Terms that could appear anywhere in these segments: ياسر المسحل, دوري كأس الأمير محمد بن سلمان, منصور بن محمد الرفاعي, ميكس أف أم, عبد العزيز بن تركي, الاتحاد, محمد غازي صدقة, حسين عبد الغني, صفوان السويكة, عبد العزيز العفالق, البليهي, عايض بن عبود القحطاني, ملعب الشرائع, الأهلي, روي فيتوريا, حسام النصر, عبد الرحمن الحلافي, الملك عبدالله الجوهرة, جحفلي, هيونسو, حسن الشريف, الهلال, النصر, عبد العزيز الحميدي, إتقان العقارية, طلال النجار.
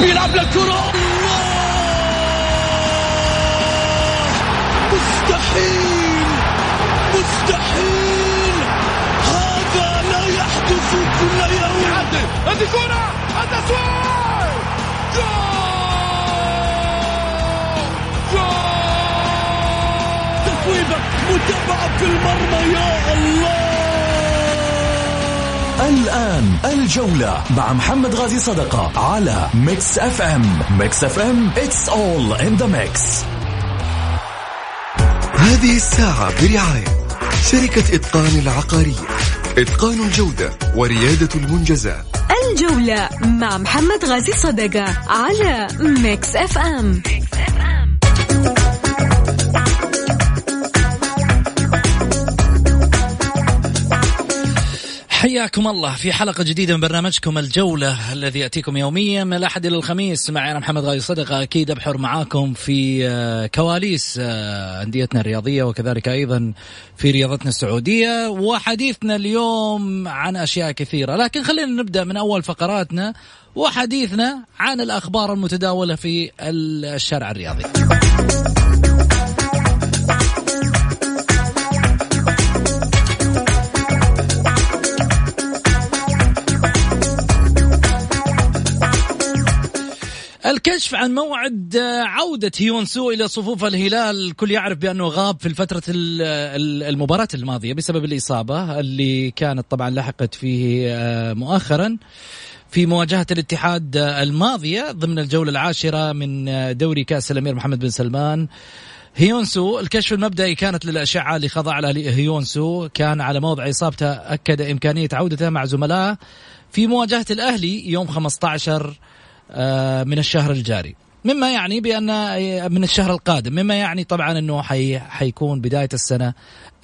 بيلعب للكرة، الله! مستحيل مستحيل، هذا لا يحدث كل يوم. يعدل هذه كرة، التسويق، جول جول، تسويبة متابعة في المرمى، يا الله. الآن الجولة مع محمد غازي صدقة على ميكس أف أم. ميكس أف أم It's all in the mix. هذه الساعة برعاية شركة إتقان العقارية، إتقان الجودة وريادة المنجزات. الجولة مع محمد غازي صدقة على ميكس أف أم. حياكم الله في حلقة جديدة من برنامجكم الجولة الذي يأتيكم يوميا من الأحد إلى الخميس. معي أنا محمد غازي صدقة، أكيد أبحر معاكم في كواليس أنديتنا الرياضية وكذلك أيضا في رياضتنا السعودية، وحديثنا اليوم عن أشياء كثيرة، لكن خلينا نبدأ من أول فقراتنا وحديثنا عن الأخبار المتداولة في الشارع الرياضي. الكشف عن موعد عودة هيونسو إلى صفوف الهلال، الكل يعرف بأنه غاب في الفترة المباراة الماضية بسبب الإصابة اللي كانت طبعا لحقت فيه مؤخرا في مواجهة الاتحاد الماضية ضمن الجولة العاشرة من دوري كأس الأمير محمد بن سلمان. هيونسو الكشف المبدئي كانت للأشعة اللي خضع لها هيونسو كان على موضع إصابته، أكد إمكانية عودته مع زملائه في مواجهة الأهلي يوم 15 من الشهر الجاري، مما يعني بأن من الشهر القادم، مما يعني طبعا أنه حيكون بداية السنة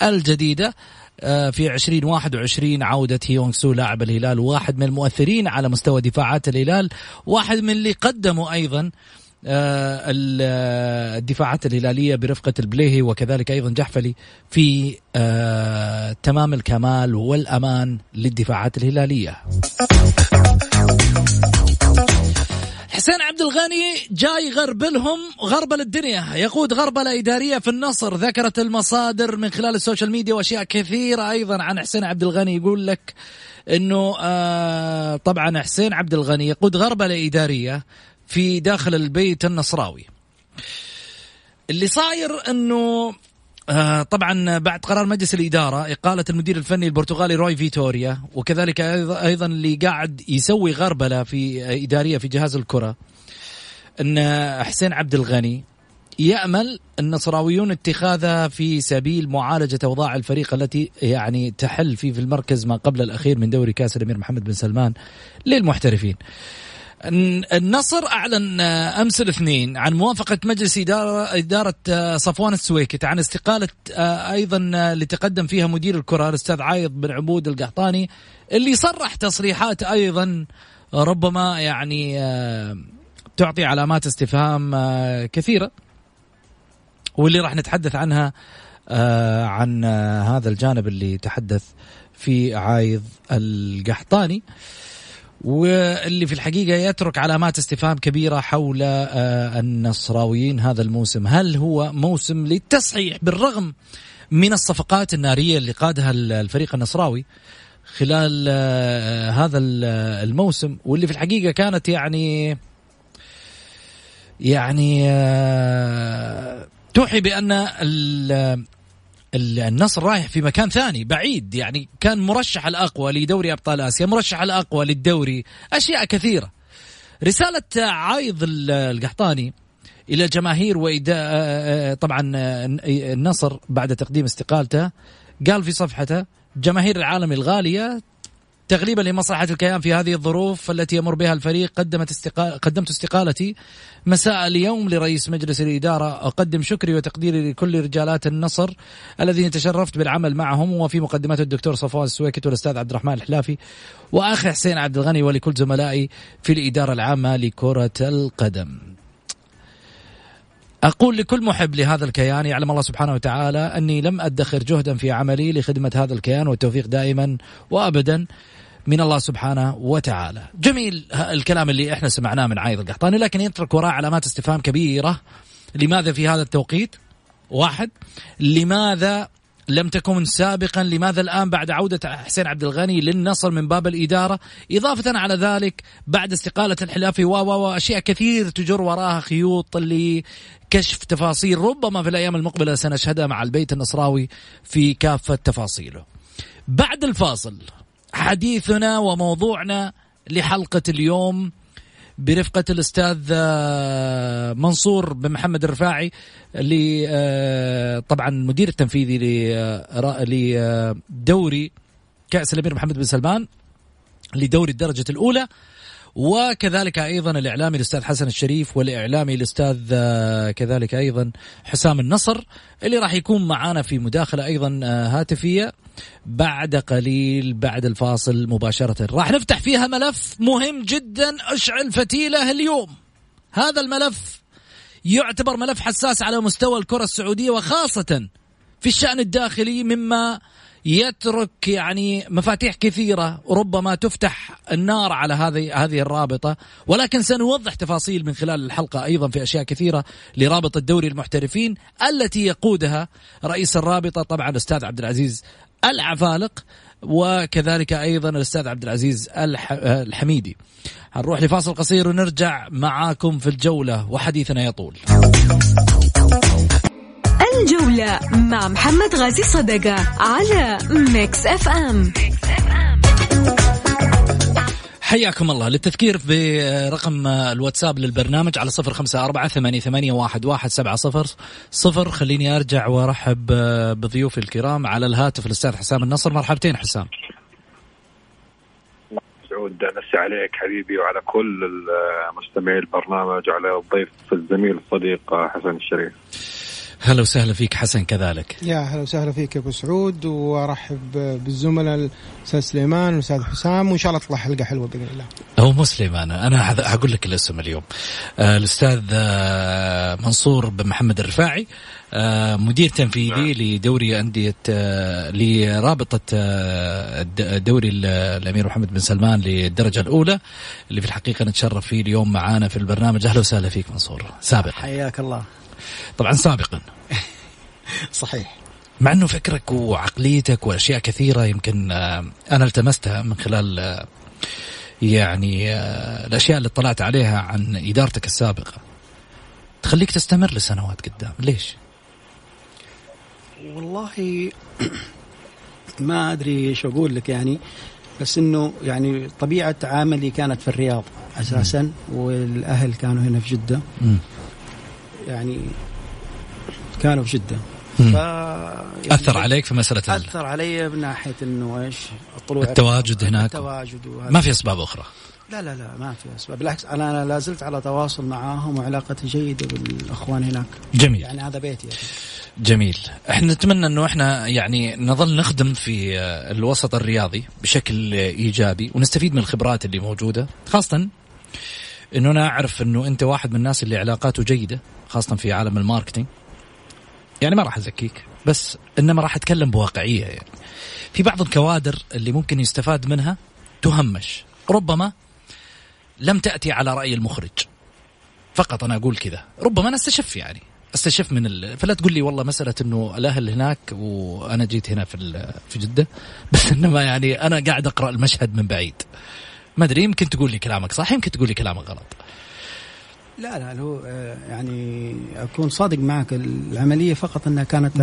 الجديدة في 2021 عودة هيونسو لاعب الهلال، واحد من المؤثرين على مستوى دفاعات الهلال، واحد من اللي قدموا أيضا الدفاعات الهلالية برفقة البليهي وكذلك أيضا جحفلي في تمام الكمال والأمان للدفاعات الهلالية. حسين عبد الغني جاي غربلهم غربل الدنيا، يقود غربلة إدارية في النصر، ذكرت المصادر من خلال السوشيال ميديا وأشياء كثيرة أيضا عن حسين عبد الغني. يقول لك أنه طبعا حسين عبد الغني يقود غربلة إدارية في داخل البيت النصراوي. اللي صاير أنه طبعا بعد قرار مجلس الإدارة إقالة المدير الفني البرتغالي روي فيتوريا، وكذلك أيضا اللي قاعد يسوي غربلة في إدارية في جهاز الكرة، أن حسين عبد الغني يأمل النصراويون اتخاذها في سبيل معالجة أوضاع الفريق التي يعني تحل فيه في المركز ما قبل الأخير من دوري كأس الأمير محمد بن سلمان للمحترفين. النصر أعلن أمس الاثنين عن موافقة مجلس إدارة صفوان السويكة عن استقالة أيضا اللي تقدم فيها مدير الكرة الأستاذ عايض بن عبود القحطاني، اللي صرح تصريحات أيضا ربما يعني تعطي علامات استفهام كثيرة، واللي راح نتحدث عنها عن هذا الجانب اللي تحدث في عايض القحطاني، واللي في الحقيقة يترك علامات استفهام كبيرة حول النصراويين هذا الموسم. هل هو موسم للتصحيح بالرغم من الصفقات النارية اللي قادها الفريق النصراوي خلال هذا الموسم، واللي في الحقيقة كانت يعني توحي بأن النصر رايح في مكان ثاني بعيد، يعني كان مرشح الأقوى لدوري أبطال آسيا، مرشح الأقوى للدوري، أشياء كثيرة. رسالة عايض القحطاني إلى جماهير طبعا النصر بعد تقديم استقالته، قال في صفحته: جماهير العالم الغالية، تغليبا لمصلحة الكيان في هذه الظروف التي يمر بها الفريق، قدمت استقالتي مساء اليوم لرئيس مجلس الإدارة. أقدم شكري وتقديري لكل رجالات النصر الذين تشرفت بالعمل معهم، وفي مقدمته الدكتور صفوان السويكت والأستاذ عبد الرحمن الحلافي وأخي حسين عبد الغني، ولكل زملائي في الإدارة العامة لكرة القدم. أقول لكل محب لهذا الكيان، يعلم الله سبحانه وتعالى أني لم أدخر جهدا في عملي لخدمة هذا الكيان والتوفيق دائما وأبدا، من الله سبحانه وتعالى. جميل الكلام اللي احنا سمعناه من عايض القحطاني، لكن يترك وراء علامات استفهام كبيرة. لماذا في هذا التوقيت؟ واحد، لماذا لم تكن سابقا؟ لماذا الآن بعد عودة حسين عبد الغني للنصر من باب الإدارة؟ إضافة على ذلك بعد استقالة الحلافي وأشياء كثير تجر وراها خيوط لكشف تفاصيل ربما في الأيام المقبلة سنشهدها مع البيت النصراوي في كافة تفاصيله. بعد الفاصل حديثنا وموضوعنا لحلقة اليوم برفقة الأستاذ منصور بن محمد الرفاعي اللي طبعا مدير التنفيذي لدوري كأس الأمير محمد بن سلمان لدوري الدرجة الأولى، وكذلك أيضا الإعلامي الأستاذ حسن الشريف، والإعلامي الأستاذ كذلك أيضا حسام النصر اللي راح يكون معانا في مداخلة أيضا هاتفية بعد قليل بعد الفاصل مباشرة. راح نفتح فيها ملف مهم جدا أشعل فتيله اليوم. هذا الملف يعتبر ملف حساس على مستوى الكرة السعودية وخاصة في الشأن الداخلي، مما يترك يعني مفاتيح كثيرة ربما تفتح النار على هذه الرابطة، ولكن سنوضح تفاصيل من خلال الحلقة أيضا في أشياء كثيرة لرابطة دوري المحترفين التي يقودها رئيس الرابطة طبعا الأستاذ عبد العزيز العفالق، وكذلك أيضا الأستاذ عبد العزيز الحميدي. هنروح لفاصل قصير ونرجع معاكم في الجولة وحديثنا يطول. الجولة مع محمد غازي صدقة على ميكس أف أم. حياكم الله. للتذكير برقم الواتساب للبرنامج على 0548811700. خليني أرجع وأرحب بضيوفي الكرام على الهاتف الأستاذ حسام النصر. مرحبتين حسام. سعود مسي عليك حبيبي وعلى كل مستمعي البرنامج وعلى الضيف الزميل الصديق حسن الشريف. هلا وسهلا فيك حسن. كذلك يا هلا وسهلا فيك يا ابو سعود، وارحب بالزملاء الاستاذ سليمان والاستاذ حسام، وان شاء الله تطلع حلقه حلوه باذن الله. هو مو سليمان، انا هقول لك الاسم اليوم. الاستاذ منصور بن محمد الرفاعي، مدير تنفيذي لدوري انديه لرابطه دوري الامير محمد بن سلمان للدرجه الاولى، اللي في الحقيقه نتشرف فيه اليوم معانا في البرنامج. اهلا وسهلا فيك منصور. سابقا حياك الله. طبعا سابقا صحيح، مع أنه فكرك وعقليتك وأشياء كثيرة يمكن أنا التمستها من خلال يعني الأشياء اللي اطلعت عليها عن إدارتك السابقة تخليك تستمر لسنوات قدام. ليش؟ والله ما أدري إيش أقول لك يعني، بس إنه يعني طبيعة عملي كانت في الرياض أساسا والأهل كانوا هنا في جدة. يعني كانوا في جدة أثر عليك في مسألة أثر علي من ناحية إنه إيش التواجد هناك ما في أسباب أخرى؟ لا ما في أسباب، بالعكس أنا لازلت على تواصل معاهم وعلاقتي جيدة بالأخوان هناك. جميل، يعني هذا بيتي يعني. جميل، إحنا نتمنى إنه إحنا يعني نظل نخدم في الوسط الرياضي بشكل إيجابي ونستفيد من الخبرات اللي موجودة، خاصة إنه أنا أعرف إنه أنت واحد من الناس اللي علاقاته جيدة خاصة في عالم الماركتينج. يعني ما راح أزكيك، بس إنما راح أتكلم بواقعية. يعني في بعض الكوادر اللي ممكن يستفاد منها تهمش، ربما لم تأتي على رأي المخرج فقط. أنا أقول كذا، ربما أنا استشف من فلا تقول لي والله مسألة إنه الأهل هناك وأنا جيت هنا في جدة، بس إنما يعني أنا قاعد أقرأ المشهد من بعيد. ما أدري، يمكن تقول لي كلامك صح، يمكن تقول لي كلامك غلط. لا هو يعني أكون صادق معك، العملية فقط أنها كانت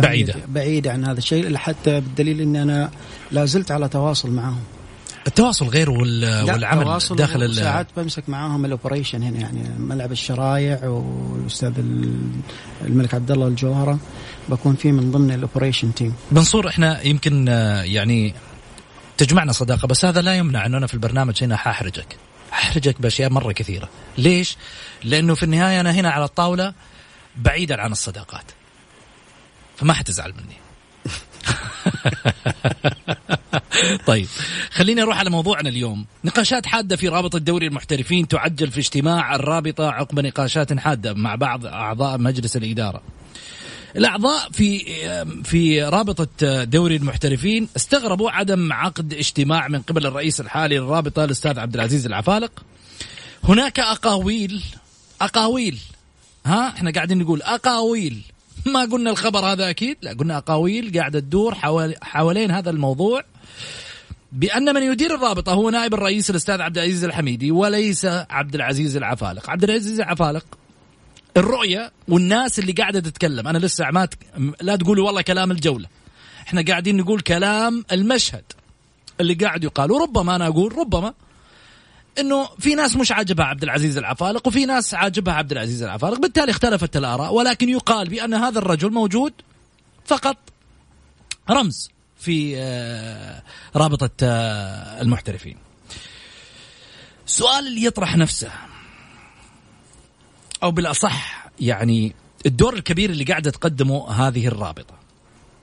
بعيدة عن هذا الشيء، حتى بالدليل أن أنا لازلت على تواصل معهم. التواصل غير والعمل داخل ساعات بمسك معاهم الأوبريشن هنا، يعني ملعب الشرائع والأستاذ الملك عبدالله الجوهرة بكون فيه من ضمن الأوبريشن تيم. منصور، إحنا يمكن يعني تجمعنا صداقة، بس هذا لا يمنع أن أنا في البرنامج هنا أحرجك بأشياء مرة كثيرة. ليش؟ لأنه في النهاية أنا هنا على الطاولة بعيدا عن الصداقات، فما حتزعل مني. طيب، خليني أروح على موضوعنا اليوم. نقاشات حادة في رابطة دوري المحترفين تعجل في اجتماع الرابطة عقب نقاشات حادة مع بعض أعضاء مجلس الإدارة. الأعضاء في رابطة دوري المحترفين استغربوا عدم عقد اجتماع من قبل الرئيس الحالي للرابطة الأستاذ عبد العزيز العفالق. هناك أقاويل احنا قاعدين نقول أقاويل، ما قلنا الخبر هذا أكيد، لا قلنا أقاويل قاعدة تدور حوالين هذا الموضوع بأن من يدير الرابطة هو نائب الرئيس الأستاذ عبد العزيز الحميدي وليس عبد العزيز العفالق. عبد العزيز العفالق الرؤية والناس اللي قاعدة تتكلم، أنا لسه عمات، لا تقولوا والله كلام الجولة، احنا قاعدين نقول كلام المشهد اللي قاعد يقال. وربما أنا أقول ربما أنه في ناس مش عاجبها عبد العزيز العفالق وفي ناس عاجبها عبد العزيز العفالق، بالتالي اختلفت الآراء، ولكن يقال بأن هذا الرجل موجود فقط رمز في رابطة المحترفين. السؤال اللي يطرح نفسه، أو بالأصح يعني الدور الكبير اللي قاعدة تقدمه هذه الرابطة،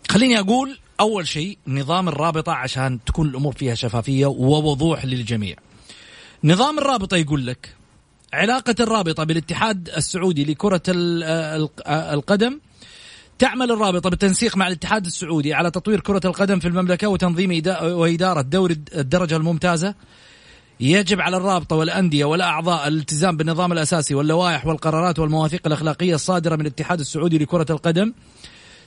خليني أقول أول شيء نظام الرابطة عشان تكون الأمور فيها شفافية ووضوح للجميع. نظام الرابطة يقول لك علاقة الرابطة بالاتحاد السعودي لكرة القدم، تعمل الرابطة بالتنسيق مع الاتحاد السعودي على تطوير كرة القدم في المملكة وتنظيم وإدارة دوري الدرجة الممتازة. يجب على الرابطة والأندية والأعضاء الالتزام بالنظام الأساسي واللوائح والقرارات والمواثيق الأخلاقية الصادرة من الاتحاد السعودي لكرة القدم.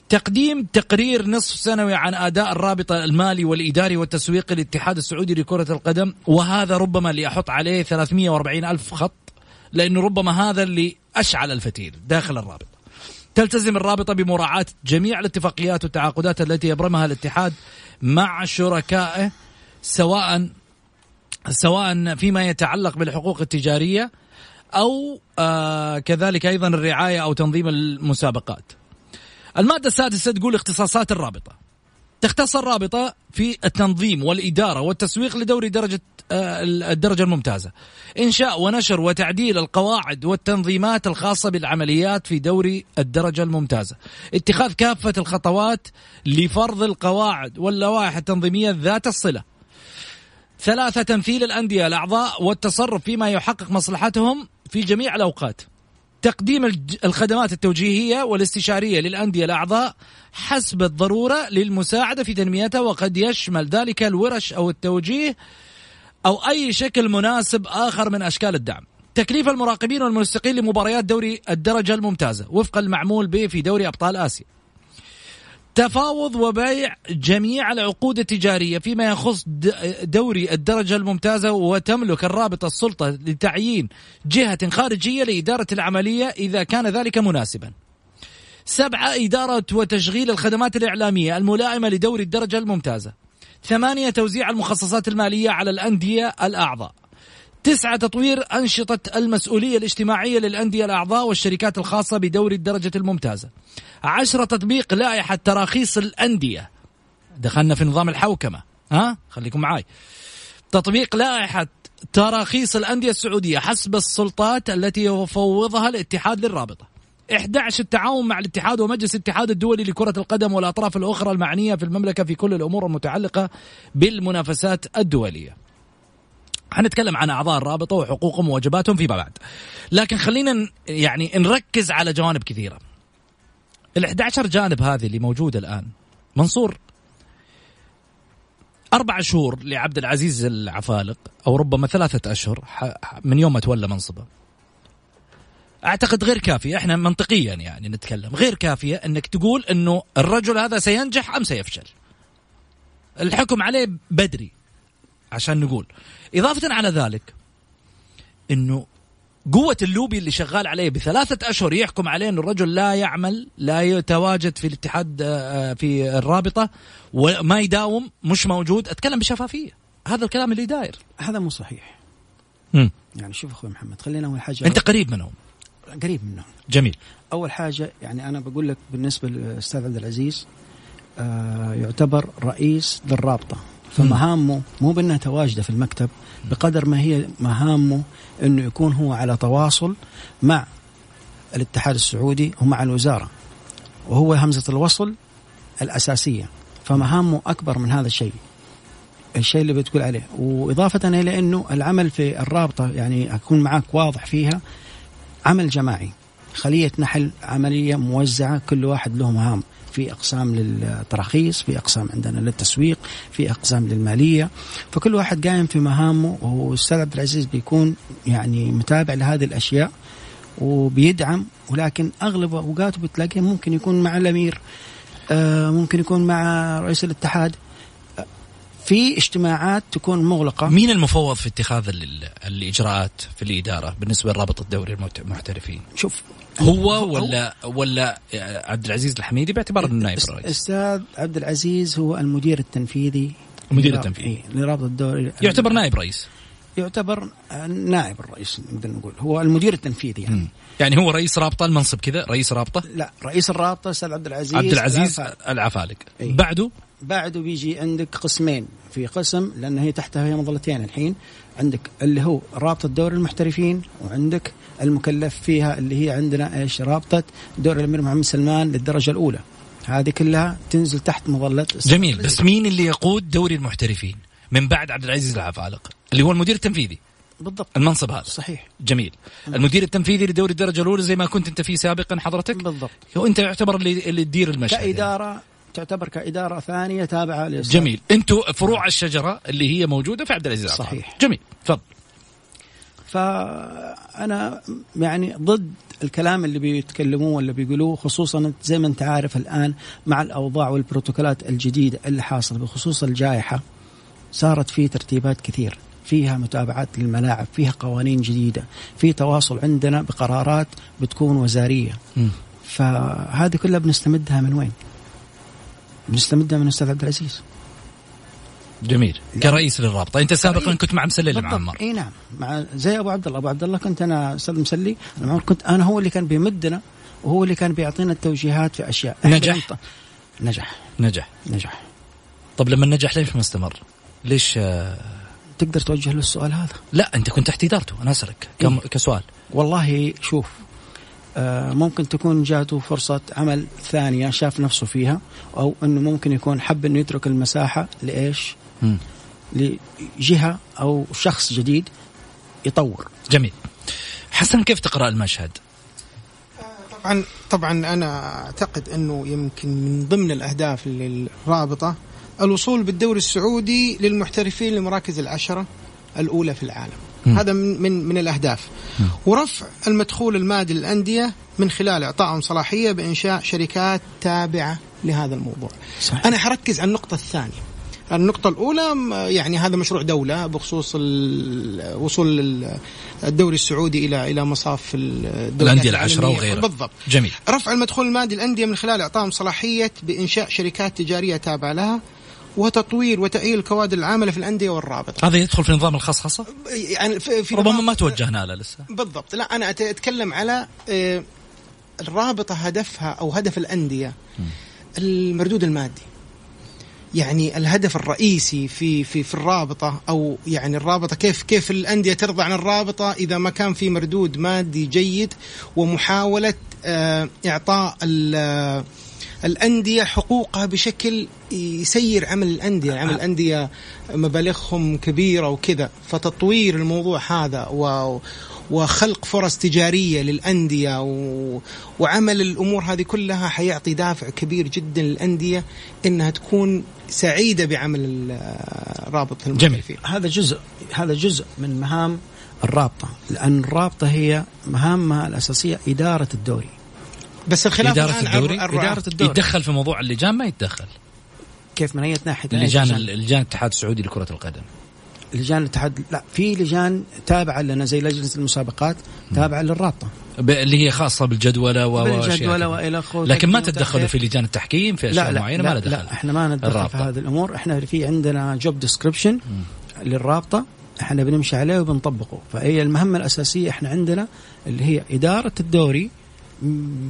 تقديم تقرير نصف سنوي عن أداء الرابطة المالي والإداري والتسويقي للاتحاد السعودي لكرة القدم، وهذا ربما اللي أحط عليه 340 ألف خط، لأنه ربما هذا اللي أشعل الفتيل داخل الرابطة. تلتزم الرابطة بمراعاة جميع الاتفاقيات والتعاقدات التي يبرمها الاتحاد مع شركائه، سواء فيما يتعلق بالحقوق التجارية أو كذلك أيضا الرعاية أو تنظيم المسابقات. المادة السادسة تقول اختصاصات الرابطة. تختص الرابطة في التنظيم والإدارة والتسويق لدوري الدرجة الممتازة، إنشاء ونشر وتعديل القواعد والتنظيمات الخاصة بالعمليات في دوري الدرجة الممتازة، اتخاذ كافة الخطوات لفرض القواعد واللوائح التنظيمية ذات الصلة. 3، تمثيل الأندية الأعضاء والتصرف فيما يحقق مصلحتهم في جميع الأوقات، تقديم الخدمات التوجيهية والاستشارية للأندية الأعضاء حسب الضرورة للمساعدة في تنميتها، وقد يشمل ذلك الورش أو التوجيه أو أي شكل مناسب آخر من أشكال الدعم. تكليف المراقبين والمنسقين لمباريات دوري الدرجة الممتازة وفق المعمول به في دوري أبطال آسيا. تفاوض وبيع جميع العقود التجارية فيما يخص دوري الدرجة الممتازة، وتملك الرابطة السلطة لتعيين جهة خارجية لإدارة العملية إذا كان ذلك مناسبا. 7، إدارة وتشغيل الخدمات الإعلامية الملائمة لدوري الدرجة الممتازة. 8، توزيع المخصصات المالية على الأندية الأعضاء. 9، تطوير أنشطة المسؤولية الاجتماعية للأندية الأعضاء والشركات الخاصة بدوري الدرجة الممتازة. 10، تطبيق لائحة تراخيص الأندية. دخلنا في نظام الحوكمة، خليكم معاي. تطبيق لائحة تراخيص الأندية السعودية حسب السلطات التي يفوضها الاتحاد للرابطة. 11، التعاون مع الاتحاد ومجلس الاتحاد الدولي لكرة القدم والأطراف الأخرى المعنية في المملكة في كل الأمور المتعلقة بالمنافسات الدولية. هنتكلم عن أعضاء الرابطة وحقوقهم وواجباتهم فيما بعد، لكن خلينا يعني نركز على جوانب كثيرة. ال11 جانب هذه اللي موجودة الآن، منصور، 4 شهور لعبد العزيز العفالق أو ربما 3 أشهر من يوم ما تولى منصبه، أعتقد غير كافية، إحنا منطقيا يعني نتكلم، غير كافية أنك تقول أنه الرجل هذا سينجح أم سيفشل. الحكم عليه بدري عشان نقول. إضافة على ذلك أنه قوة اللوبي اللي شغال عليه ب3 أشهر يحكم عليه أن الرجل لا يعمل، لا يتواجد في الاتحاد في الرابطة وما يداوم، مش موجود. أتكلم بشفافية، هذا الكلام اللي داير هذا مو صحيح. يعني شوف أخوي محمد، خلينا أول حاجة، أنت قريب منهم. جميل. أول حاجة يعني أنا بقول لك بالنسبة للأستاذ عبد العزيز يعتبر رئيس للرابطة، فمهامه مو بأنه تواجده في المكتب بقدر ما هي مهامه أنه يكون هو على تواصل مع الاتحاد السعودي ومع الوزارة، وهو همزة الوصل الأساسية، فمهامه أكبر من هذا الشيء اللي بتقول عليه. وإضافة إلى أنه العمل في الرابطة يعني أكون معك واضح فيها، عمل جماعي، خلية نحل عملية موزعة، كل واحد له مهام، في أقسام للتراخيص، في أقسام عندنا للتسويق، في أقسام للمالية، فكل واحد قائم في مهامه، والأستاذ عبد العزيز بيكون يعني متابع لهذه الأشياء وبيدعم، ولكن أغلب أوقاته بتلاقيه ممكن يكون مع الأمير، ممكن يكون مع رئيس الاتحاد، في اجتماعات تكون مغلقة. مين المفوض في اتخاذ الإجراءات في الإدارة بالنسبة لرابط الدوري المحترفين؟ شوف هو ولا عبد العزيز الحميدي باعتباره النائب الرئيسي. أستاذ عبد العزيز هو المدير التنفيذي، المدير التنفيذي لرابط الدوري، يعتبر نائب رئيس، يعتبر نائب الرئيس، نقدر نقول هو المدير التنفيذي يعني. يعني هو رئيس رابطة، المنصب كذا رئيس رابطة؟ لا، رئيس الرابطة أستاذ عبد العزيز العفالق. بعده بيجي عندك قسمين، في قسم لأن هي تحتها هي مظلتين الحين، عندك اللي هو رابطة دوري المحترفين، وعندك المكلف فيها اللي هي عندنا إيش، رابطة دوري الأمير محمد بن سلمان للدرجة الأولى، هذه كلها تنزل تحت مظلة. جميل، بس مين اللي يقود دوري المحترفين من بعد عبد العزيز العفالق اللي هو المدير التنفيذي؟ بالضبط، المنصب هذا صحيح. جميل، المدير التنفيذي لدوري الدرجة الأولى زي ما كنت أنت فيه سابقا حضرتك. بالضبط، هو أنت يعتبر اللي تدير المشهد كإدارة يعني. تعتبر كإدارة ثانية تابعة للإسلام. جميل، أنتوا فروع الشجرة اللي هي موجودة في عبد العزيز. صحيح. جميل، تفضل. فأنا يعني ضد الكلام اللي بيتكلموه ولا بيقولوه، خصوصا زي ما أنت عارف الآن مع الأوضاع والبروتوكولات الجديدة اللي حاصل بخصوص الجائحة، صارت في ترتيبات كثير، فيها متابعات للملاعب، فيها قوانين جديدة، في تواصل عندنا بقرارات بتكون وزارية. فهذه كلها بنستمدها من وين؟ بنستمدها من أستاذ عبد العزيز. جميل، كرئيس للرابطة. أنت سابقا كنت مع مسلي مع عمر؟ إيه نعم، مع زي أبو عبد الله كنت أنا أستاذ مسلي، أنا كنت أنا هو اللي كان بيمدنا، وهو اللي كان بيعطينا التوجيهات في أشياء. نجح. طب لما نجح ليش ما استمر؟ ليش تقدر توجه له السؤال هذا؟ لا، أنت كنت تحت إدارته، أنا أسألك كسؤال. والله شوف، ممكن تكون جاته فرصة عمل ثانية شاف نفسه فيها، أو أنه ممكن يكون حب أنه يترك المساحة لإيش؟ لجهة أو شخص جديد يطور. جميل، حسن كيف تقرأ المشهد؟ طبعا أنا أعتقد أنه يمكن من ضمن الأهداف للرابطة الوصول بالدوري السعودي للمحترفين لمراكز 10 الأولى في العالم. هذا من الأهداف، ورفع المدخول المادي للأندية من خلال إعطائهم صلاحية بإنشاء شركات تابعة لهذا الموضوع. صحيح. أنا حركز على النقطة الثانية. النقطة الأولى يعني هذا مشروع دولة بخصوص وصول الدوري السعودي إلى مصاف الأندية 10 وغيرها. بالضبط. جميل. رفع المدخول المادي للأندية من خلال إعطائهم صلاحية بإنشاء شركات تجارية تابعة لها، وتطوير وتأهيل الكوادر العاملة في الأندية والرابطة. هذا يدخل في نظام الخصخصة؟ يعني في ربما ما توجهنا له لسه. بالضبط، لا أنا أتكلم على الرابطة، هدفها أو هدف الأندية المردود المادي. يعني الهدف الرئيسي في الرابطة، أو يعني الرابطة كيف الأندية ترضى عن الرابطة إذا ما كان في مردود مادي جيد، ومحاولة إعطاء الأندية حقوقها بشكل يسير عمل الأندية. عمل الأندية مبالغهم كبيرة وكذا، فتطوير الموضوع هذا وخلق فرص تجارية للأندية وعمل الأمور هذه كلها حيعطي دافع كبير جدا للأندية إنها تكون سعيدة بعمل رابطة المحترفين. هذا جزء من مهام الرابطة، لأن الرابطة هي مهامها الأساسية إدارة الدوري. بس الخلاف إدارة الدوري يتدخل في موضوع اللجان، ما يتدخل. كيف؟ من أي ناحية؟ اللجان الاتحاد السعودي لكرة القدم، لجان الاتحاد، لا، في لجان تابعة لنا زي لجنة المسابقات تابعة للرابطة، اللي هي خاصة بالجدولة وأشياء، لكن ما تتدخلوا في لجان التحكيم في أشياء معينة. ما ندخل، احنا ما ندخل في هذه الأمور. احنا في عندنا جوب ديسكريبشن للرابطة، احنا بنمشي عليه وبنطبقه. فهي المهمة الأساسية احنا عندنا اللي هي إدارة الدوري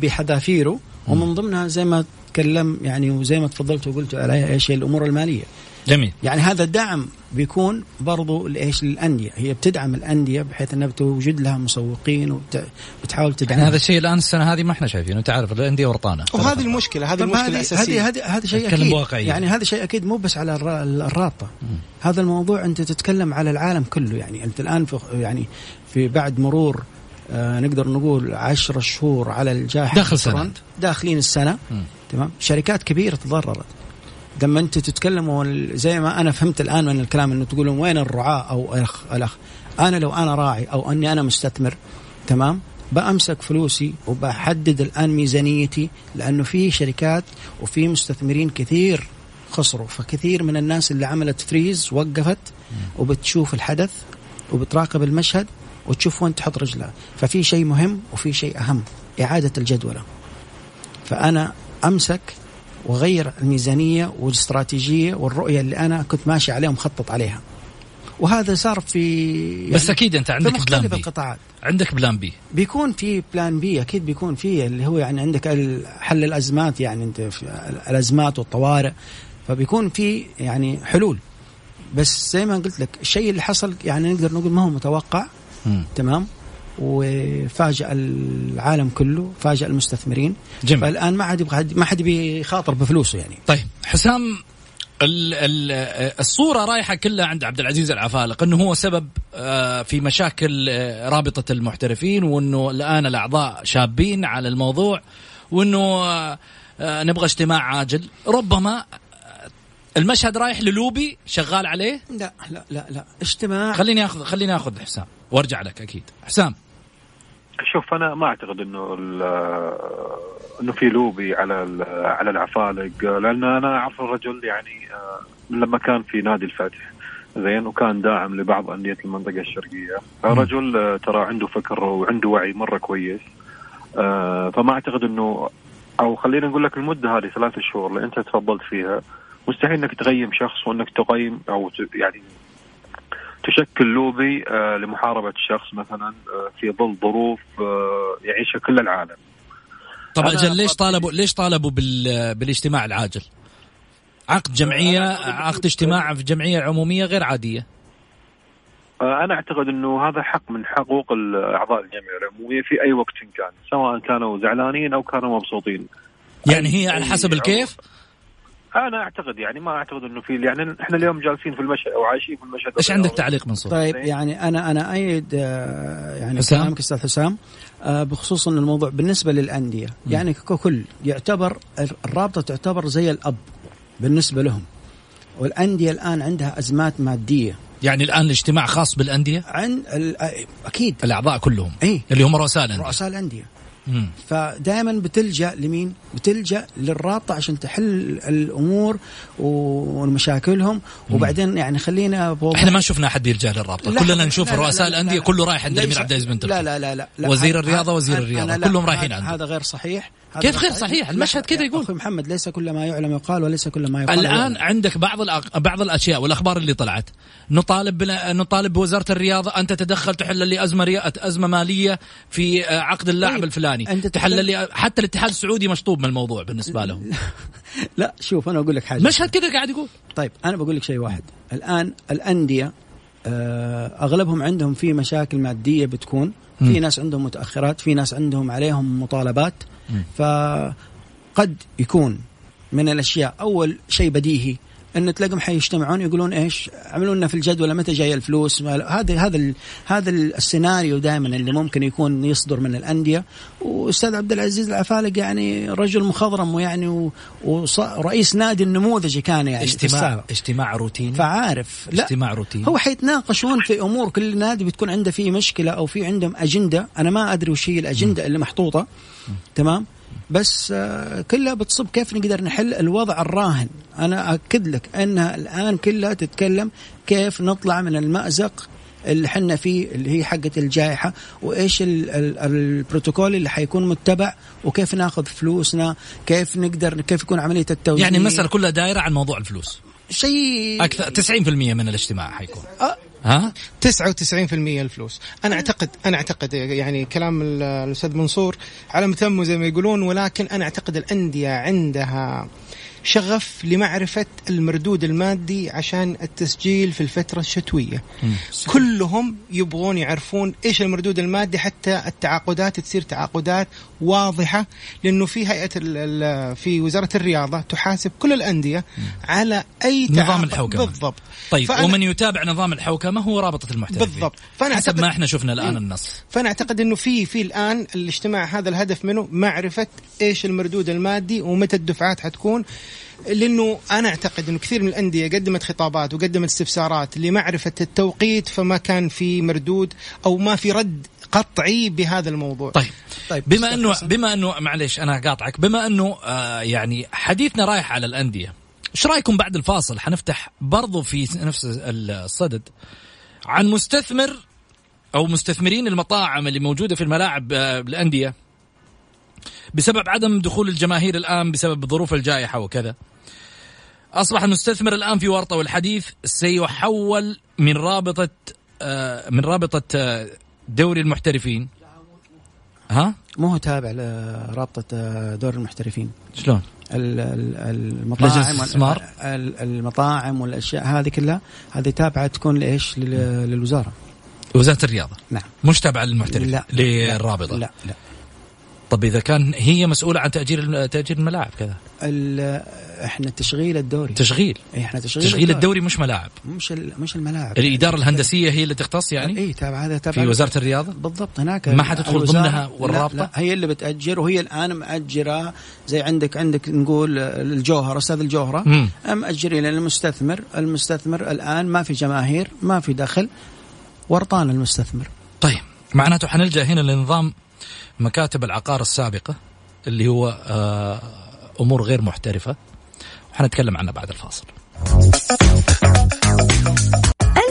بحذافيره، ومن ضمنها زي ما تكلم يعني وزي ما تفضلت وقلت عليها ايش هي الامور الماليه. جميل. يعني هذا الدعم بيكون برضو ايش للانديه، هي بتدعم الانديه بحيث انها بتوجد لها مسوقين وبتحاول تدعم. يعني هذا الشيء الان السنه هذه ما احنا شايفينه، تعرف الانديه ورطانه، وهذه المشكله، هذه الاساسيه، هذا شيء اكيد. يعني هذا شيء اكيد مو بس على الرابطه، هذا الموضوع انت تتكلم على العالم كله. يعني انت الان في بعد مرور نقدر نقول 10 شهور على الجاهز داخل سنة. داخلين السنة تمام. شركات كبيرة تضررت. لما أنت تتكلموا زي ما أنا فهمت الآن من الكلام أنه تقولون وين الرعاة أو الأخ. أنا لو أنا راعي أو أني أنا مستثمر تمام بأمسك فلوسي وبحدد الآن ميزانيتي، لأنه في شركات وفي مستثمرين كثير خسروا، فكثير من الناس اللي عملت فريز وقفت وبتشوف الحدث وبتراقب المشهد وتشوف وين تحط رجلها. ففي شيء مهم وفي شيء أهم، إعادة الجدولة. فأنا أمسك وغير الميزانية والاستراتيجية والرؤية اللي أنا كنت ماشي عليها ومخطط عليها، وهذا صار في يعني بس أكيد أنت عندك بلان بي. عندك بلان بي، بيكون في بلان بي أكيد، بيكون في اللي هو يعني عندك حل الأزمات، يعني أنت في الأزمات والطوارئ فبيكون في يعني حلول. بس زي ما قلت لك الشيء اللي حصل يعني نقدر نقول ما هو متوقع تمام، وفاجأ العالم كله، فاجأ المستثمرين. فالآن ما حد بيخاطر بفلوسه يعني. طيب حسام، الصورة رايحة كلها عند عبد العزيز العفالق أنه هو سبب في مشاكل رابطة المحترفين، وأنه الآن الأعضاء شابين على الموضوع، وأنه نبغى اجتماع عاجل. ربما المشهد رايح للوبي شغال عليه. لا لا لا لا اجتماع. خليني أخذ حسام وارجع لك. أكيد حسام، شوف أنا ما أعتقد إنه في لوبي على العفالق، لأن أنا أعرف الرجل يعني من لما كان في نادي الفتح زين، وكان داعم لبعض أندية المنطقة الشرقية. رجل ترى عنده فكر وعنده وعي مرة كويس، فما أعتقد إنه، أو خلينا نقول لك المدة هذه 3 شهور اللي أنت تفضلت فيها مستحيل إنك تغيم شخص وإنك تقيم أو يعني تشكل لوبي لمحاربة الشخص مثلا في ظل ظروف يعيشها كل العالم. طب أجل ليش طالبوا بالاجتماع العاجل؟ عقد جمعية، عقد اجتماع في جمعية عمومية غير عادية. أنا أعتقد أنه هذا حق من حقوق الأعضاء الجمعية العمومية في أي وقت كان، سواء كانوا زعلانين أو كانوا مبسوطين. يعني هي على حسب الكيف. أنا أعتقد يعني ما أعتقد إنه في يعني إحنا اليوم جالسين في المشهد أو عايشين في المشهد. إيش عندك تعليق منصور؟ طيب يعني أنا أيد يعني كلامك أستاذ حسام بخصوص إن الموضوع بالنسبة للأندية يعني ككل يعتبر الرابطة تعتبر زي الأب بالنسبة لهم، والأندية الآن عندها أزمات مادية. يعني الآن الاجتماع خاص بالأندية عن أكيد الأعضاء كلهم أي اللي هم رؤساء الأندية. فدائما بتلجأ لمين؟ بتلجأ للرابطة عشان تحل الأمور ومشاكلهم. وبعدين يعني خلينا احنا ما شفنا حد يلجأ للرابطة، كلنا نشوف رؤساء الأندية كله رايح عند الأمير عبد العزيز بن تركي. لا لا لا، وزير الرياضة وزير الرياضة كلهم رايحين عنده. هذا غير صحيح. كيف غير صحيح؟ المشهد كده يقول أخي محمد ليس كل ما يعلم يقال وليس كل ما يقال. الآن عندك بعض الأشياء والأخبار اللي طلعت، نطالب بوزارة الرياضة أن تتدخل تحل لي أزمة مالية في عقد اللاعب الفلاني، تحل لي. حتى الاتحاد السعودي مشطوب من الموضوع بالنسبة لهم. لا شوف أنا أقول لك حاجة، المشهد كده قاعد يقول. طيب أنا بقول لك شيء واحد، الآن الأندية أغلبهم عندهم في مشاكل مادية، بتكون في ناس عندهم متأخرات، في ناس عندهم عليهم مطالبات. فقد يكون من الأشياء أول شيء بديهي أن تلاقيهم حيجتمعون يقولون إيش عملوا لنا في الجدول متى جاي الفلوس. هذا السيناريو دائما اللي ممكن يكون يصدر من الأندية. وأستاذ عبد العزيز العفالق يعني رجل مخضرم، ويعني ورئيس نادي النموذجي كان يعني اجتماع روتيني. فعارف اجتماع روتيني هو حيتناقشون في أمور كل نادي بتكون عنده فيه مشكلة أو في عندهم أجندة. أنا ما أدري وش هي الأجندة اللي محطوطة تمام، بس كلها بتصب كيف نقدر نحل الوضع الراهن. أنا أكد لك أنها الآن كلها تتكلم كيف نطلع من المأزق اللي حنا فيه اللي هي حقة الجائحة، وإيش البروتوكول اللي حيكون متبع، وكيف ناخذ فلوسنا، كيف نقدر كيف يكون عملية التوزيع. يعني المسألة كلها دائرة عن موضوع الفلوس. شيء أكثر 90% من الاجتماع حيكون 99% الفلوس. أنا أعتقد يعني كلام الأستاذ منصور على متمه زي ما يقولون، ولكن أنا أعتقد الأندية عندها شغف لمعرفة المردود المادي عشان التسجيل في الفترة الشتوية. كلهم يبغون يعرفون إيش المردود المادي، حتى التعاقدات تصير تعاقدات واضحة، لأنه في هيئة في وزارة الرياضة تحاسب كل الأندية على أي نظام الحوكمة بالضبط. طيب ومن يتابع نظام الحوكمة هو رابطة المحترفين بالضبط. فأنا حسب ما إحنا شفنا الآن النص، فأنا أعتقد إنه في الآن الاجتماع هذا الهدف منه معرفة إيش المردود المادي ومتى الدفعات حتكون، لأنه أنا أعتقد أنه كثير من الأندية قدمت خطابات وقدمت استفسارات لمعرفة التوقيت، فما كان في مردود أو ما في رد قطعي بهذا الموضوع. طيب بما أنه معليش أنا قاطعك، بما أنه يعني حديثنا رايح على الأندية، إيش رأيكم بعد الفاصل حنفتح برضو في نفس الصدد عن مستثمر أو مستثمرين المطاعم اللي موجودة في الملاعب الأندية بسبب عدم دخول الجماهير الآن بسبب ظروف الجائحة وكذا. أصبح المستثمر الآن في ورطة، والحديث سيحول من رابطة دوري المحترفين. ها؟ مو تابع لرابطة دوري المحترفين. شلون؟ المطاعم والأشياء هذه كلها، هذه تابعة تكون لإيش؟ للوزارة، وزارة الرياضة. نعم. مش تابعة للمحترفين، للرابطة. لا. طب إذا كان هي مسؤولة عن تأجير الملاعب كذا، إحنا تشغيل الدوري، تشغيل الدوري مش ملاعب، مش الملاعب. الإدارة الهندسية هي اللي تختص يعني. إيه تابع، هذا تابع في وزارة الرياضة بالضبط. هناك ما حتدخل ضمنها والرابطة. لا هي اللي بتأجر، وهي الآن مأجرة زي عندك نقول الجوهرة، أستاذ الجوهرة مأجرين المستثمر الآن ما في جماهير، ما في دخل، ورطان المستثمر. طيب معناته حنلجأ هنا لنظام مكاتب العقار السابقة اللي هو أمور غير محترفة، وحنتكلم عنها بعد الفاصل.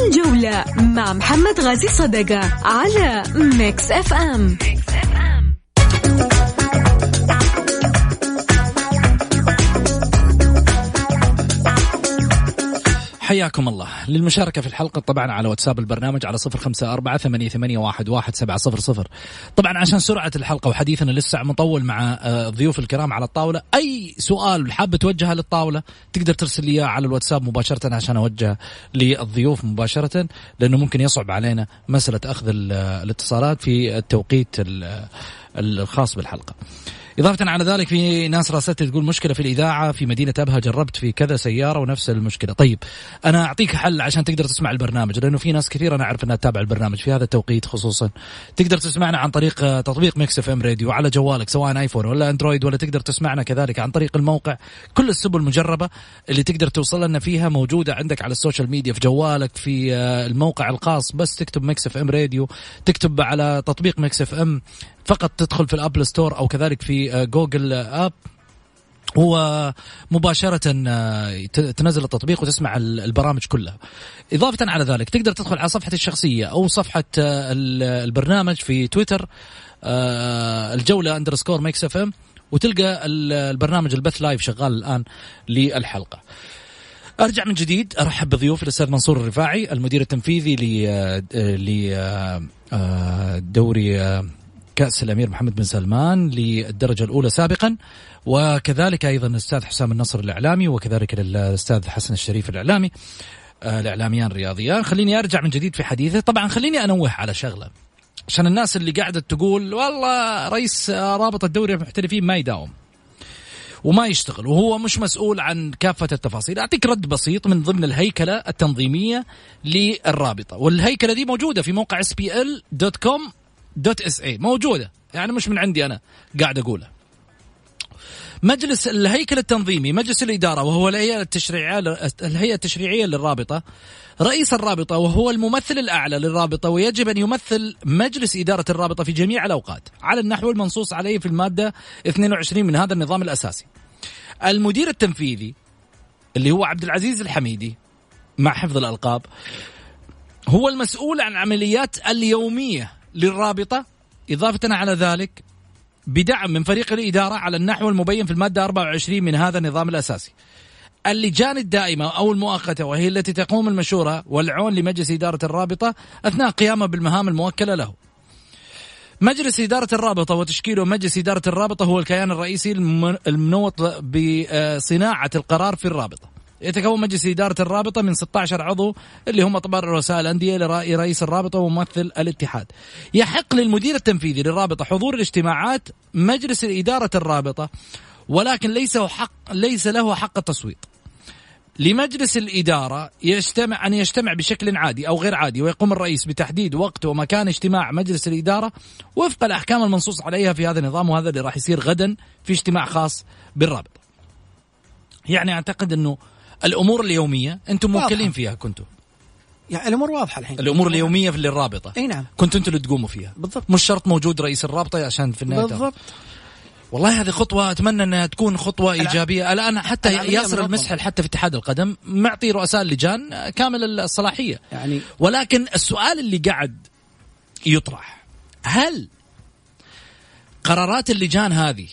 الجولة مع محمد غازي صدقة على ميكس أف أم. حياكم الله. للمشاركة في الحلقة طبعا على واتساب البرنامج على 0548811700. طبعا عشان سرعة الحلقة وحديثنا لسه مطول مع ضيوف الكرام على الطاولة، أي سؤال حاب توجهه للطاولة تقدر ترسل لي على الواتساب مباشرة عشان أوجه للضيوف مباشرة، لأنه ممكن يصعب علينا مسألة أخذ الاتصالات في التوقيت الخاص بالحلقة. إضافة على ذلك في ناس راسلت تقول مشكلة في الإذاعة في مدينة أبها، جربت في كذا سيارة ونفس المشكلة. طيب أنا أعطيك حل عشان تقدر تسمع البرنامج، لأنه في ناس كثير أنا أعرف أنها تتابع البرنامج في هذا التوقيت خصوصا. تقدر تسمعنا عن طريق تطبيق ميكس أف أم راديو على جوالك سواء آيفون ولا أندرويد، ولا تقدر تسمعنا كذلك عن طريق الموقع. كل السبل المجربة اللي تقدر توصل لنا فيها موجودة عندك على السوشيال ميديا، في جوالك في الموقع الخاص، بس تكتب ميكس أف أم راديو، تكتب على تطبيق ميكس أف أم فقط، تدخل في الأبل ستور أو كذلك في جوجل أب، هو مباشرة تنزل التطبيق وتسمع البرامج كلها. إضافة على ذلك تقدر تدخل على صفحتي الشخصية أو صفحة البرنامج في تويتر، الجولة _ ميكس أف أم، وتلقى البرنامج البث لايف شغال الآن للحلقة. أرجع من جديد أرحب بضيوفي الأستاذ منصور الرفاعي المدير التنفيذي لدوري كأس الأمير محمد بن سلمان للدرجة الأولى سابقا، وكذلك أيضا الأستاذ حسام النصر الإعلامي، وكذلك الأستاذ حسن الشريف الإعلامي، الإعلاميان الرياضيان. خليني أرجع من جديد في حديثه. طبعا خليني أنوه على شغلة عشان الناس اللي قاعدة تقول والله رئيس رابطة الدوري المحترفين ما يداوم وما يشتغل وهو مش مسؤول عن كافة التفاصيل. أعطيك رد بسيط من ضمن الهيكلة التنظيمية للرابطة، والهيكلة دي موجودة في موقع spl.com.sa، موجودة يعني مش من عندي أنا قاعد أقولها. مجلس الهيكل التنظيمي مجلس الإدارة وهو الهيئة التشريعية للرابطة، رئيس الرابطة وهو الممثل الأعلى للرابطة، ويجب أن يمثل مجلس إدارة الرابطة في جميع الأوقات على النحو المنصوص عليه في المادة 22 من هذا النظام الأساسي. المدير التنفيذي اللي هو عبد العزيز الحميدي مع حفظ الألقاب هو المسؤول عن عمليات اليومية للرابطة، إضافة على ذلك بدعم من فريق الإدارة على النحو المبين في المادة 24 من هذا النظام الأساسي. اللجان الدائمة أو المؤقتة وهي التي تقوم المشورة والعون لمجلس إدارة الرابطة أثناء قيامه بالمهام الموكلة له. مجلس إدارة الرابطة وتشكيله. مجلس إدارة الرابطة هو الكيان الرئيسي المنوط بصناعة القرار في الرابطة. يتكون مجلس إدارة الرابطة من 16 عضو اللي هم طبعا رؤساء الأندية لرئيس الرابطة وممثل الاتحاد. يحق للمدير التنفيذي للرابطة حضور الاجتماعات مجلس إدارة الرابطة، ولكن ليس له حق التصويت. لمجلس الإدارة أن يجتمع بشكل عادي أو غير عادي، ويقوم الرئيس بتحديد وقت ومكان اجتماع مجلس الإدارة وفق الأحكام المنصوص عليها في هذا النظام، وهذا اللي راح يصير غدا في اجتماع خاص بالرابطة. يعني أعتقد أنه الأمور اليومية أنتم موكلين فيها، كنتم يعني الأمور واضحة الحين، الأمور اليومية في الرابطة. اي نعم، كنتوا أنتوا اللي تقوموا فيها بالضبط، مش شرط موجود رئيس الرابطة عشان في النهاية بالضبط. والله هذه خطوة أتمنى أنها تكون خطوة إيجابية. الآن حتى ياسر المسحل حتى في اتحاد القدم معطي رؤساء اللجان كامل الصلاحية يعني. ولكن السؤال اللي قاعد يطرح، هل قرارات اللجان هذه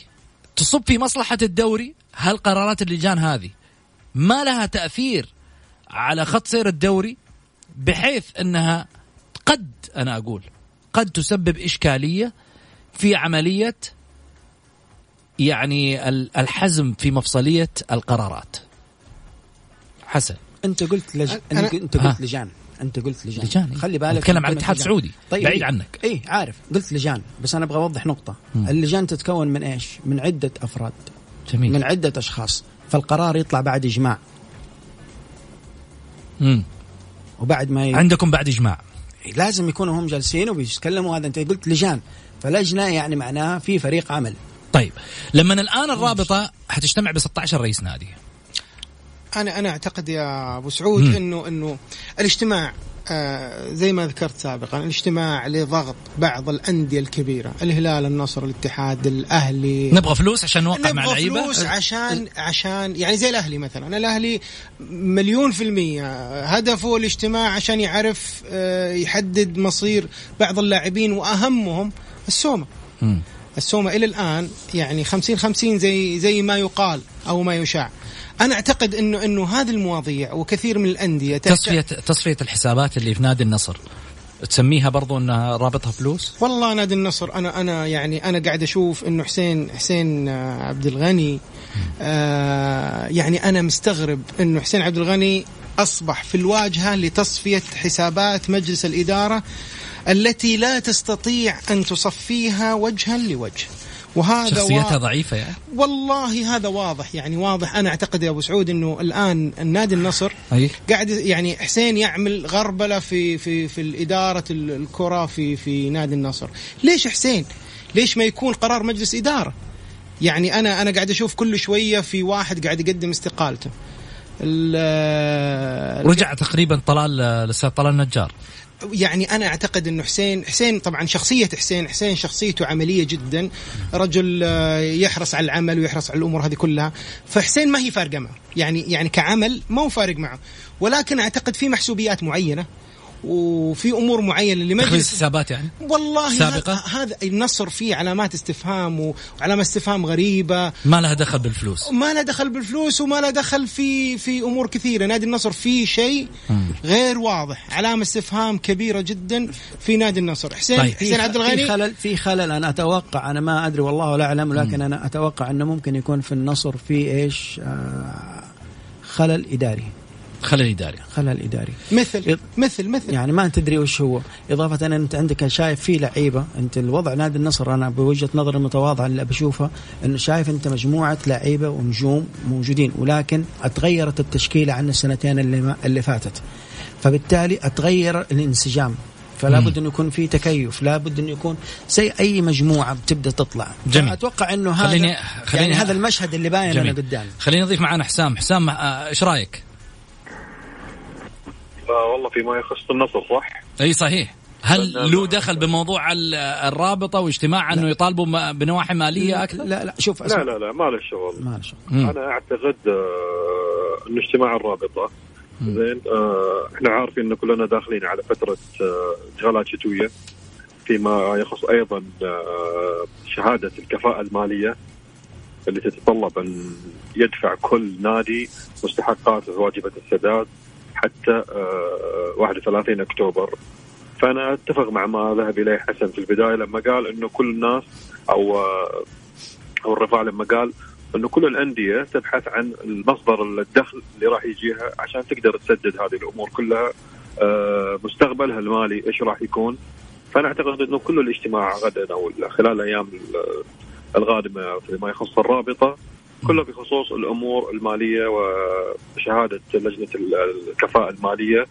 تصب في مصلحة الدوري؟ هل قرارات اللجان هذه ما لها تأثير على خط سير الدوري، بحيث أنها قد تسبب إشكالية في عملية يعني الحزم في مفصلية القرارات؟ حسن انت قلت لجان. خلي بالك نتكلم عن الاتحاد السعودي. طيب بعيد عنك. اي عارف قلت لجان، بس انا ابغى اوضح نقطة. اللجان تتكون من ايش؟ من عدة افراد. جميل. من عدة اشخاص، فالقرار يطلع بعد اجماع. وبعد ما عندكم بعد اجماع لازم يكونوا هم جالسين وبيتكلموا. هذا انت قلت لجان، فلجنة يعني معناها في فريق عمل. طيب لما الآن الرابطة هتجتمع ب 16 رئيس نادي، أنا أعتقد يا أبو سعود إنه الاجتماع زي ما ذكرت سابقا، الاجتماع لضغط بعض الأندية الكبيرة، الهلال، النصر، الاتحاد، الأهلي. نبغى فلوس عشان نوقع مع اللعيبة، نبغى فلوس عشان يعني زي الأهلي مثلا. الأهلي 100% هدفه الاجتماع عشان يعرف يحدد مصير بعض اللاعبين، وأهمهم السومة إلى الآن يعني 50-50 زي ما يقال أو ما يشاع. أنا أعتقد إنه هذه المواضيع وكثير من الأندية تصفية الحسابات اللي في نادي النصر تسميها برضو أنها رابطها فلوس. والله نادي النصر أنا يعني أنا قاعد أشوف إنه حسين عبد الغني يعني أنا مستغرب إنه حسين عبد الغني أصبح في الواجهة لتصفية حسابات مجلس الإدارة التي لا تستطيع أن تصفيها وجها لوجه، وهذا شخصيتها ضعيفة يعني. والله هذا واضح يعني واضح. أنا أعتقد يا أبو سعود إنه الآن النادي النصر قاعد يعني حسين يعمل غربلة في الإدارة الكرة في نادي النصر. ليش حسين؟ ليش ما يكون قرار مجلس إدارة؟ يعني أنا قاعد أشوف كل شوية في واحد قاعد يقدم استقالته. رجع تقريبا طلال النجار. يعني أنا أعتقد إنه حسين طبعا شخصية حسين شخصيته عملية جدا، رجل يحرص على العمل ويحرص على الأمور هذه كلها، فحسين ما هي فارقة معه يعني كعمل ما هو فارق معه، ولكن أعتقد في محسوبيات معينة وفي أمور معينة اللي مجلس حسابات يعني. والله سابقة هذا النصر فيه علامات استفهام وعلامات استفهام غريبة ما لها دخل بالفلوس وما لها دخل في أمور كثيرة. نادي النصر فيه شيء غير واضح، علامة استفهام كبيرة جدا في نادي النصر. حسين عبد الغني في خلل أنا أتوقع، أنا ما أدري والله لا أعلم، لكن أنا أتوقع أنه ممكن يكون في النصر في إيش خلل إداري مثل يعني ما تدري وش هو. إضافة أن أنت عندك شايف فيه لعيبة، أنت الوضع نادي النصر أنا بوجهة نظر المتواضعة اللي بشوفها أنه شايف أنت مجموعة لعيبة ونجوم موجودين، ولكن أتغيرت التشكيلة عن السنتين اللي فاتت، فبالتالي أتغير الانسجام، فلا بد أن يكون في تكيف، لا بد أن يكون زي أي مجموعة بتبدأ تطلع. أتوقع أنه هذا خليني هذا المشهد اللي باين لنا قدام. خليني أضيف معنا حسام إيش رأيك؟ والله فيما يخص النصر صح؟ أي صحيح. هل له دخل بموضوع الرابطة واجتماع أنه يطالبوا بنواحي مالية أكثر؟ لا شوف أسمع. لا ما له شغل أنا أعتقد أن اجتماع الرابطة زين، إحنا عارفين أن كلنا داخلين على فترة انتقالات شتوية فيما يخص أيضا شهادة الكفاءة المالية اللي تتطلب أن يدفع كل نادي مستحقاته واجبة السداد حتى 31 أكتوبر فأنا أتفق مع ما ذهب إليه حسن في البداية لما قال أنه كل الناس أو الرفاع لما قال أنه كل الأندية تبحث عن المصدر الدخل اللي راح يجيها عشان تقدر تسدد هذه الأمور كلها، مستقبلها المالي إيش راح يكون. فأنا أعتقد أنه كل الاجتماع غدا أو خلال الأيام القادمة فيما يخص الرابطة كله بخصوص الأمور المالية وشهادة لجنة الكفاءة المالية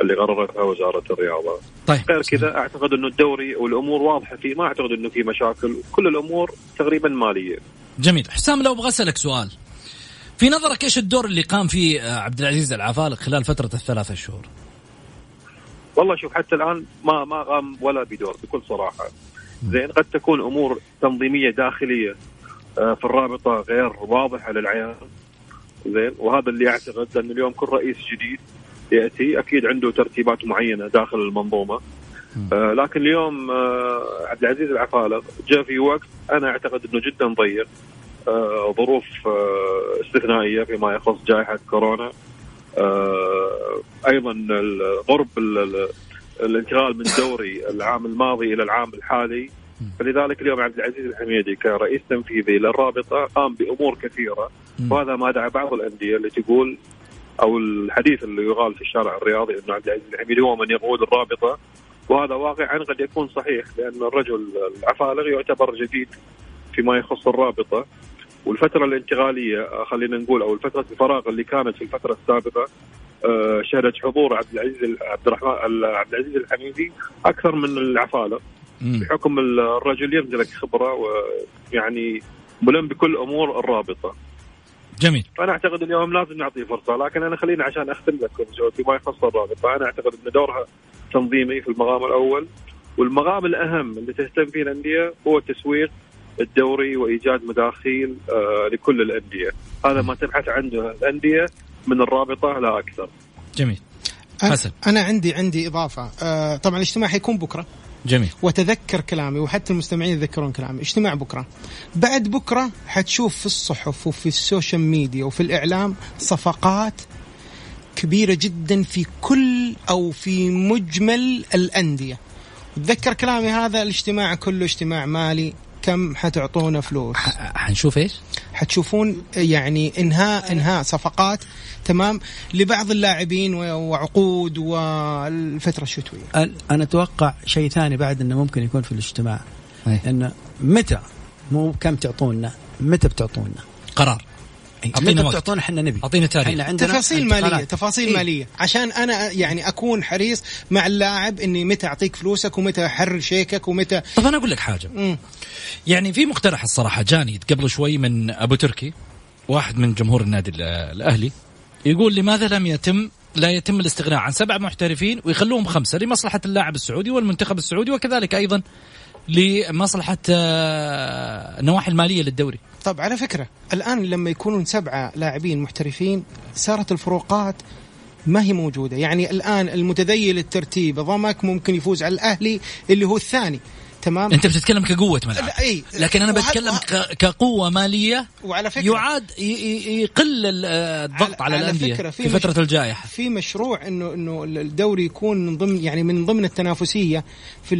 اللي قررتها وزارة الرياضة. طيب. غير كذا أعتقد أنه الدوري والأمور واضحة فيه، ما أعتقد أنه فيه مشاكل، كل الأمور تقريبا مالية. جميل. حسام لو أبغى أسألك سؤال، في نظرك إيش الدور اللي قام فيه عبد العزيز العفالق خلال فترة الثلاثة شهور؟ والله شوف حتى الآن ما قام ولا بدور بكل صراحة. زين قد تكون أمور تنظيمية داخلية في الرابطة غير واضحة للعيان، زين، وهذا اللي أعتقد أن اليوم كل رئيس جديد يأتي أكيد عنده ترتيبات معينة داخل المنظومة. لكن اليوم عبد العزيز العفالق جاء في وقت أنا أعتقد أنه جدا ضيق، ظروف استثنائية فيما يخص جائحة كورونا، أيضا غرب الانتقال من دوري العام الماضي إلى العام الحالي. فلذلك اليوم عبد العزيز الحميدي كرئيس تنفيذي للرابطة قام بأمور كثيرة، وهذا ما دعا بعض الأندية اللي تقول أو الحديث اللي يقال في الشارع الرياضي أنه عبد العزيز الحميدي هو من يقود الرابطة، وهذا واقعا قد يكون صحيح لأن الرجل العفالق يعتبر جديد فيما يخص الرابطة، والفترة الانتقالية خلينا نقول أو الفترة الفراغ اللي كانت في الفترة السابقة شهدت حضور عبد العزيز الحميدي أكثر من العفالق بحكم الرجل يمتلك خبرة ويعني ملم بكل أمور الرابطة. جميل. فأنا أعتقد اليوم لازم نعطيه فرصة، لكن أنا خلينا عشان أختم لكم جوتي ما يخص الرابطة. أنا أعتقد أن دورها تنظيمي في المقام الأول، والمقام الأهم اللي تهتم فيه الأندية هو تسويق الدوري وإيجاد مداخيل لكل الأندية. هذا ما تبحث عنه الأندية من الرابطة لا أكثر. جميل. حسن أنا عندي إضافة. طبعا الاجتماع حيكون بكرة. جميل. وتذكر كلامي وحتى المستمعين يذكرون كلامي، اجتماع بكرة، بعد بكرة حتشوف في الصحف وفي السوشيال ميديا وفي الإعلام صفقات كبيرة جدا في كل أو في مجمل الأندية. تذكر كلامي، هذا الاجتماع كله اجتماع مالي، كم حتعطونا فلوس حنشوف ايش حتشوفون، يعني انهاء صفقات تمام لبعض اللاعبين وعقود والفترة الشتوية. انا اتوقع شيء ثاني بعد انه ممكن يكون في الاجتماع انه متى، مو كم تعطونا، متى بتعطونا قرار، متى بتعطونا، احنا نبي اعطينا تاريخ، تفاصيل مالية، تفاصيل مالية عشان انا يعني اكون حريص مع اللاعب اني متى اعطيك فلوسك ومتى احرر شيكك ومتى. طب انا اقول لك حاجة يعني في مقترح الصراحة جاني قبل شوي من أبو تركي واحد من جمهور النادي الأهلي، يقول لماذا لا يتم الاستغناء عن 7 محترفين ويخلوهم 5 لمصلحة اللاعب السعودي والمنتخب السعودي وكذلك أيضا لمصلحة النواحي المالية للدوري. طب على فكرة الآن لما يكونون 7 لاعبين محترفين صارت الفروقات ما هي موجودة، يعني الآن المتذيل الترتيب ضمك ممكن يفوز على الأهلي اللي هو الثاني، تمام. أنت بتتكلم كقوة ملعب، لكن أنا بتكلم كقوة مالية. وعلى فكرة يعاد يقل الضغط على الأندية في فترة الجائحة. في مشروع إنه الدوري يكون من ضمن يعني من ضمن التنافسية في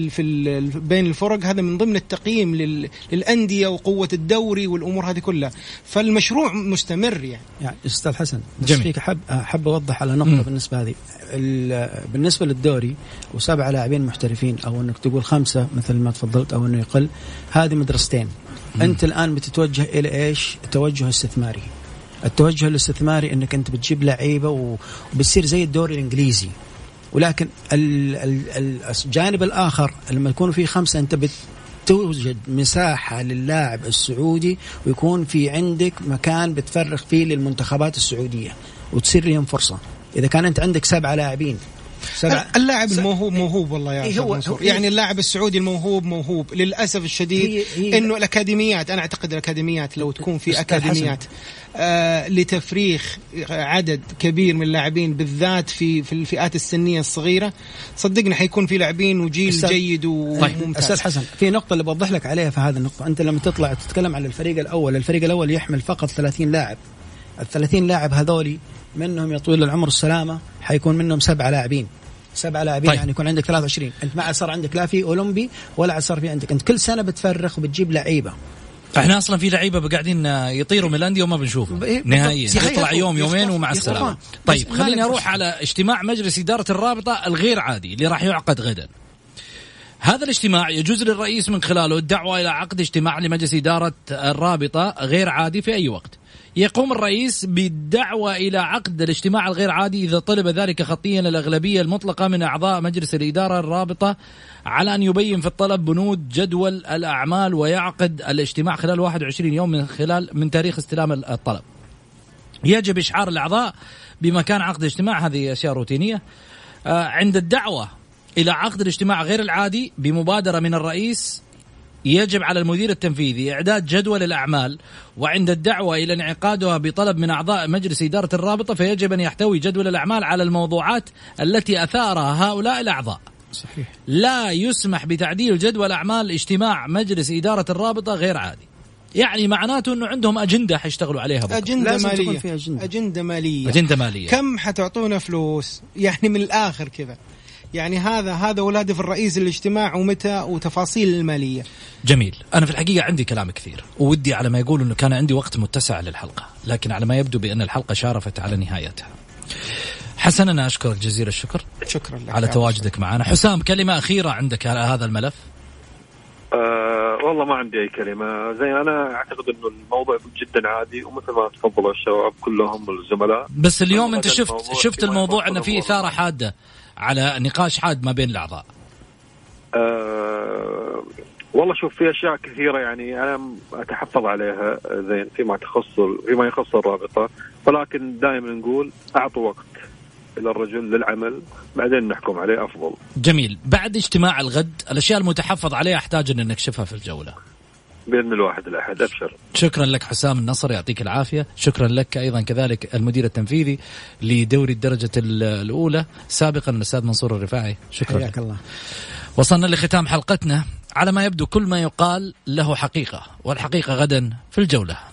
بين الفرق، هذا من ضمن التقييم للأندية وقوة الدوري والأمور هذه كلها، فالمشروع مستمر يعني أستاذ حسن. جميل. أحب أوضح على نقطة بالنسبة هذه بالنسبة للدوري و7 لاعبين محترفين أو إنك تقول 5 مثل ما تفضلت أو أنه يقل، هذه مدرستين. أنت الآن بتتوجه إلى إيش؟ التوجه الاستثماري. التوجه الاستثماري أنك أنت بتجيب لعيبة وبتصير زي الدوري الإنجليزي، ولكن الجانب الآخر لما يكون فيه 5 أنت بتوجد مساحة للاعب السعودي ويكون في عندك مكان بتفرغ فيه للمنتخبات السعودية وتصير لهم فرصة. إذا كان أنت عندك 7 لاعبين، اللاعب الموهوب والله يا منصور، يعني اللاعب السعودي الموهوب للأسف الشديد إنه الأكاديميات، أنا أعتقد الأكاديميات لو تكون في أكاديميات لتفريخ عدد كبير من اللاعبين بالذات في الفئات السنية الصغيرة، صدقني حيكون في لاعبين وجيل جيد وممتاز. أستاذ حسن في نقطة اللي بوضح لك عليها في هذه النقطة، أنت لما تطلع تتكلم على الفريق الأول، الفريق الأول يحمل فقط 30 لاعب، ال30 لاعب هذولي منهم يطول العمر السلامة حيكون منهم 7 لاعبين، 7 لاعبين طيب. يعني يكون عندك 23، انت ما صار عندك لا في اولمبي ولا صار في عندك، انت كل سنه بتفرخ وبتجيب لعيبه. احنا اصلا في لعيبه قاعدين يطيروا من الانديه وما بنشوفه نهائيا، يطلع يوم يومين ومع السلامه. طيب خليني اروح على اجتماع مجلس اداره الرابطه الغير عادي اللي راح يعقد غدا. هذا الاجتماع يجوز للرئيس من خلاله الدعوه الى عقد اجتماع لمجلس اداره الرابطه غير عادي في اي وقت. يقوم الرئيس بالدعوة إلى عقد الاجتماع الغير عادي إذا طلب ذلك خطيا للأغلبية المطلقة من أعضاء مجلس الإدارة الرابطة، على أن يبين في الطلب بنود جدول الأعمال ويعقد الاجتماع خلال 21 يوم من تاريخ استلام الطلب. يجب إشعار الأعضاء بمكان عقد الاجتماع، هذه أشياء روتينية. عند الدعوة إلى عقد الاجتماع غير العادي بمبادرة من الرئيس يجب على المدير التنفيذي إعداد جدول الأعمال، وعند الدعوة إلى انعقادها بطلب من أعضاء مجلس إدارة الرابطة فيجب أن يحتوي جدول الأعمال على الموضوعات التي أثارها هؤلاء الأعضاء. صحيح. لا يسمح بتعديل جدول أعمال اجتماع مجلس إدارة الرابطة غير عادي. يعني معناته أنه عندهم أجندة حيشتغلوا عليها بكرة. أجندة مالية. كم حتعطونا فلوس؟ يعني من الآخر كذا. يعني هذا ولادي في الرئيس الاجتماع ومتى وتفاصيل المالية. جميل. أنا في الحقيقة عندي كلام كثير وودي على ما يقولوا أنه كان عندي وقت متسع للحلقة، لكن على ما يبدو بأن الحلقة شارفت على نهايتها. حسن أنا أشكرك جزيل الشكر. شكرا لك على تواجدك معنا. حسام كلمة أخيرة عندك على هذا الملف؟ والله ما عندي أي كلمة. زي أنا أعتقد إنه الموضوع جدا عادي ومثل ما تفضل الشباب كلهم الزملاء، بس اليوم أنت شفت الموضوع أنه فيه إثارة حادة على نقاش حاد ما بين الأعضاء. والله شوف في أشياء كثيرة يعني أنا أتحفظ عليها زين فيما يخص الرابطة، ولكن دائما نقول أعطوا وقت إلى الرجل للعمل بعدين نحكم عليه أفضل. جميل. بعد اجتماع الغد الأشياء المتحفظ عليها أحتاج أن نكشفها في الجولة بإذن الأحد. أبشر. شكرا لك حسام النصر، يعطيك العافية. شكرا لك أيضا كذلك المدير التنفيذي لدوري الدرجة الأولى سابقا الأستاذ منصور الرفاعي. شكرا لك الله. وصلنا لختام حلقتنا، على ما يبدو كل ما يقال له حقيقة، والحقيقة غدا في الجولة.